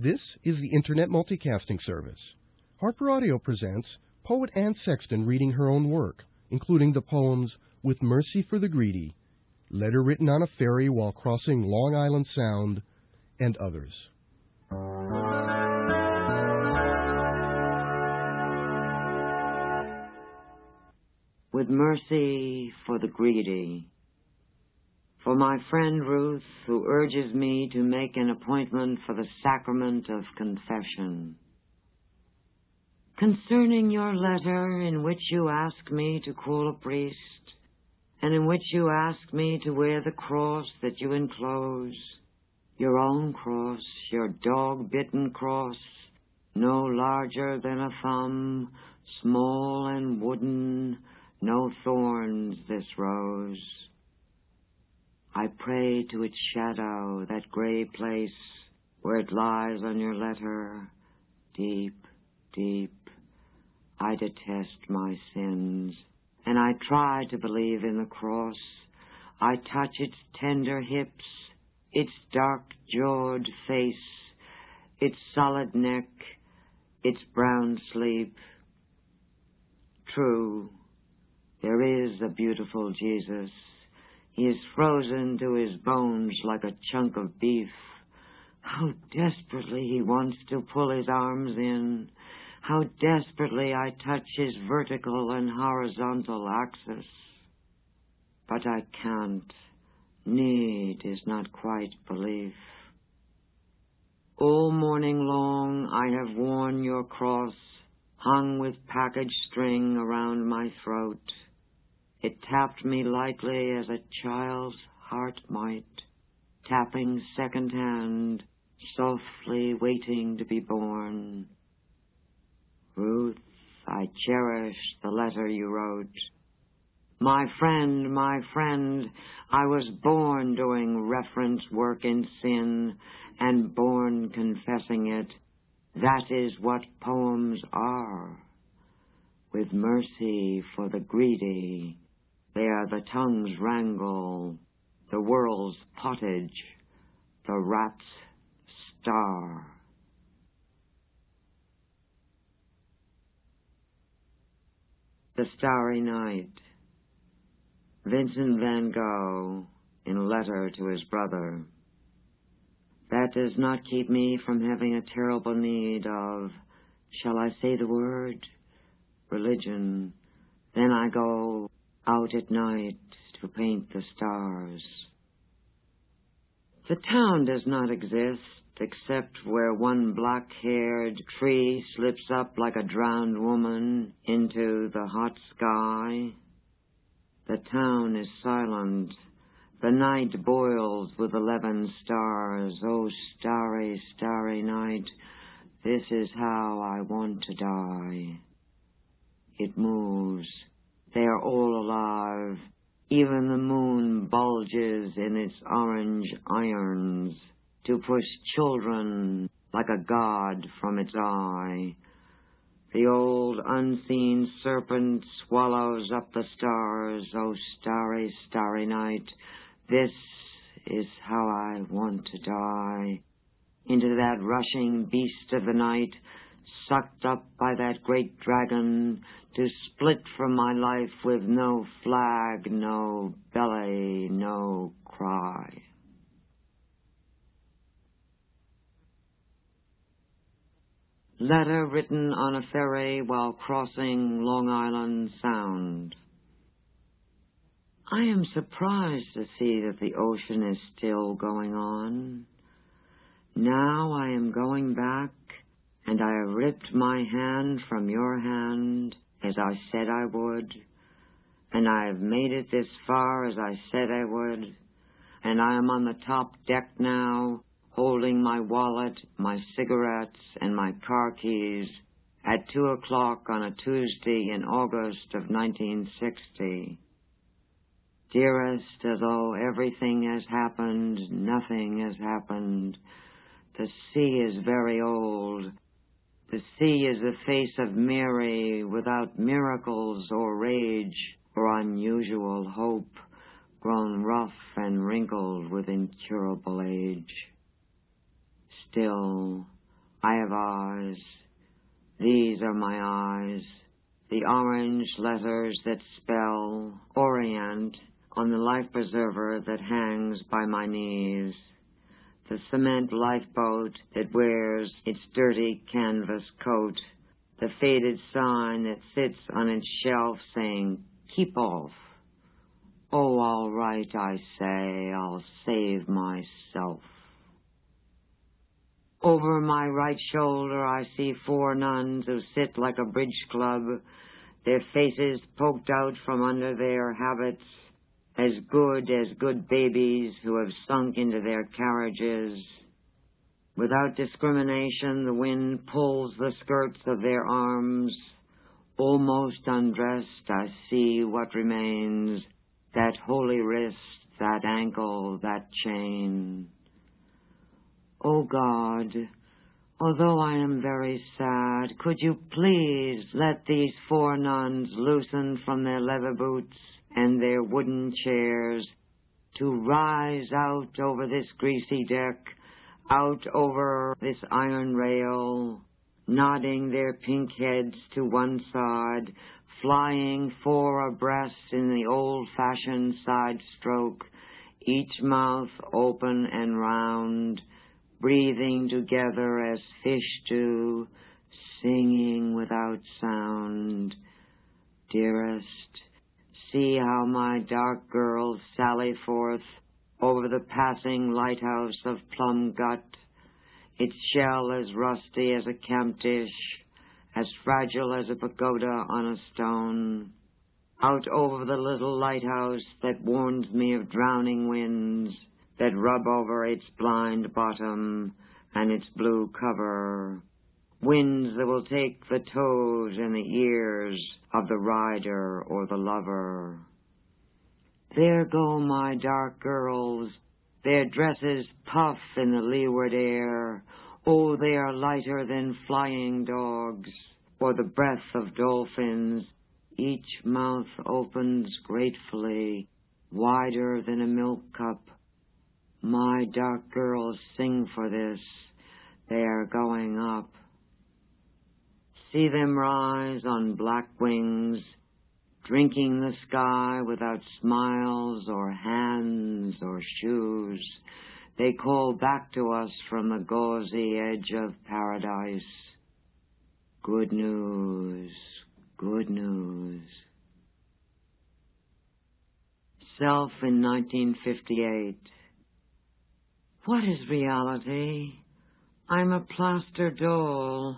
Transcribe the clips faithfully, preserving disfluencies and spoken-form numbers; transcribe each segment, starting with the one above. This is the Internet Multicasting Service. Harper Audio presents poet Anne Sexton reading her own work, including the poems With Mercy for the Greedy, Letter Written on a Ferry While Crossing Long Island Sound, and others. With mercy for the greedy, for my friend Ruth, who urges me to make an appointment for the sacrament of confession. Concerning your letter in which you ask me to call a priest, and in which you ask me to wear the cross that you enclose, your own cross, your dog-bitten cross, no larger than a thumb, small and wooden, no thorns this rose. I pray to its shadow, that gray place where it lies on your letter. Deep, deep, I detest my sins, and I try to believe in the cross. I touch its tender hips, its dark-jawed face, its solid neck, its brown sleep. True, there is a beautiful Jesus. He is frozen to his bones like a chunk of beef. How desperately he wants to pull his arms in. How desperately I touch his vertical and horizontal axis. But I can't. Need is not quite belief. All morning long I have worn your cross, hung with package string around my throat. It tapped me lightly as a child's heart might, tapping second hand, softly waiting to be born. Ruth, I cherish the letter you wrote. My friend, my friend, I was born doing reference work in sin and born confessing it. That is what poems are. With mercy for the greedy, there the tongue's wrangle, the world's pottage, the rat's star. The Starry Night. Vincent van Gogh, in letter to his brother. That does not keep me from having a terrible need of, shall I say the word, religion. Then I go out at night to paint the stars. The town does not exist except where one black-haired tree slips up like a drowned woman into the hot sky. The town is silent. The night boils with eleven stars. Oh, starry, starry night, this is how I want to die. It moves. They are all alive. Even the moon bulges in its orange irons to push children like a god from its eye. The old unseen serpent swallows up the stars. Oh, starry, starry night, this is how I want to die. Into that rushing beast of the night, sucked up by that great dragon, to split from my life with no flag, no belly, no cry. Letter written on a ferry while crossing Long Island Sound. I am surprised to see that the ocean is still going on. Now I am going back, and I ripped my hand from your hand, as I said I would, and I have made it this far, as I said I would, and I am on the top deck now, holding my wallet, my cigarettes, and my car keys at two o'clock on a Tuesday in August of nineteen sixty. Dearest, although everything has happened, nothing has happened. The sea is very old. The sea is the face of Mary, without miracles or rage or unusual hope, grown rough and wrinkled with incurable age. Still, I have ours. These are my eyes, the orange letters that spell Orient on the life preserver that hangs by my knees, the cement lifeboat that wears its dirty canvas coat, the faded sign that sits on its shelf saying, "Keep off." Oh, all right, I say, I'll save myself. Over my right shoulder I see four nuns who sit like a bridge club, their faces poked out from under their habits, as good as good babies who have sunk into their carriages. Without discrimination, the wind pulls the skirts of their arms. Almost undressed, I see what remains, that holy wrist, that ankle, that chain. O God, although I am very sad, could you please let these four nuns loosen from their leather boots and their wooden chairs to rise out over this greasy deck, out over this iron rail, nodding their pink heads to one side, flying four abreast in the old-fashioned side stroke, each mouth open and round, breathing together as fish do, singing without sound. Dearest, see how my dark girls sally forth over the passing lighthouse of Plum Gut, its shell as rusty as a camp dish, as fragile as a pagoda on a stone, out over the little lighthouse that warns me of drowning winds, that rub over its blind bottom and its blue cover, winds that will take the toes and the ears of the rider or the lover. There go my dark girls, their dresses puff in the leeward air. Oh, they are lighter than flying dogs, or the breath of dolphins. Each mouth opens gratefully, wider than a milk cup. My dark girls sing for this. They are going up. See them rise on black wings, drinking the sky without smiles or hands or shoes. They call back to us from the gauzy edge of paradise. Good news, good news. Self in nineteen fifty-eight. What is reality? I'm a plaster doll.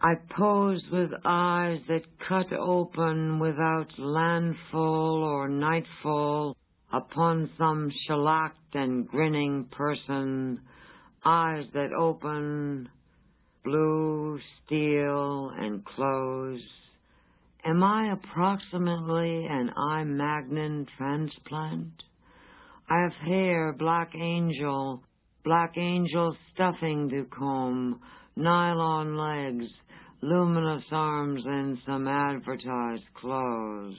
I pose with eyes that cut open without landfall or nightfall upon some shellacked and grinning person, eyes that open, blue, steel, and close. Am I approximately an eye magnon transplant? I have hair, black angel, black angel stuffing to comb, nylon legs, luminous arms, and some advertised clothes.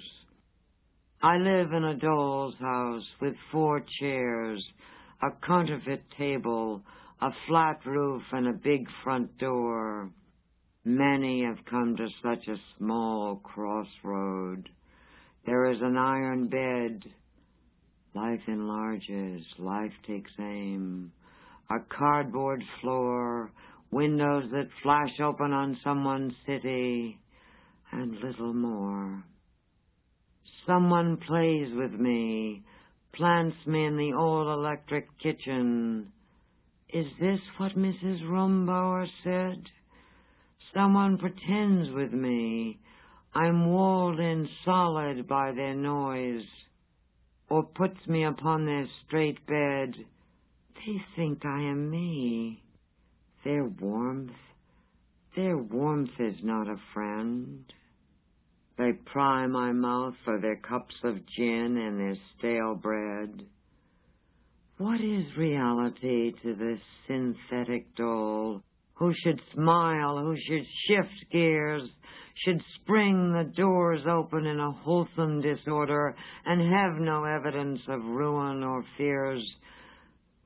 I live in a doll's house with four chairs, a counterfeit table, a flat roof, and a big front door. Many have come to such a small crossroad. There is an iron bed. Life enlarges, life takes aim. A cardboard floor, windows that flash open on someone's city, and little more. Someone plays with me, plants me in the old electric kitchen. Is this what Missus Rumbauer said? Someone pretends with me. I'm walled in solid by their noise, or puts me upon their straight bed. They think I am me. Their warmth, their warmth is not a friend. They pry my mouth for their cups of gin and their stale bread. What is reality to this synthetic doll, who should smile, who should shift gears, should spring the doors open in a wholesome disorder and have no evidence of ruin or fears?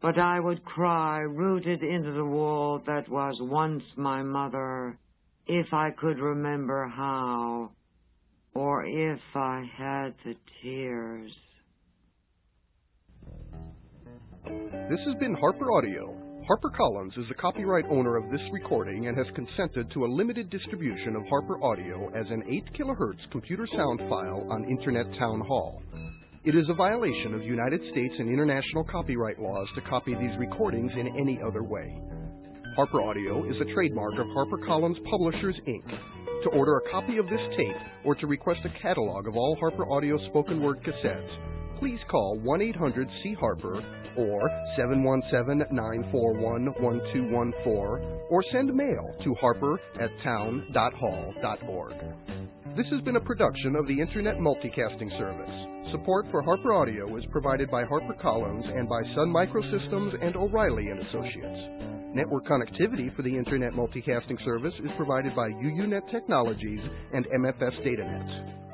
but I would cry, rooted into the wall that was once my mother, if I could remember how, or if I had the tears. This has been Harper Audio. HarperCollins is the copyright owner of this recording and has consented to a limited distribution of Harper Audio as an eight kilohertz computer sound file on Internet Town Hall. It is a violation of United States and international copyright laws to copy these recordings in any other way. Harper Audio is a trademark of HarperCollins Publishers, Incorporated. To order a copy of this tape or to request a catalog of all Harper Audio spoken word cassettes, please call one eight hundred C Harper or seven one seven, nine four one, one two one four or send mail to harper at town dot hall dot org. This has been a production of the Internet Multicasting Service. Support for Harper Audio is provided by HarperCollins and by Sun Microsystems and O'Reilly and Associates. Network connectivity for the Internet Multicasting Service is provided by U U net Technologies and M F S Datanets.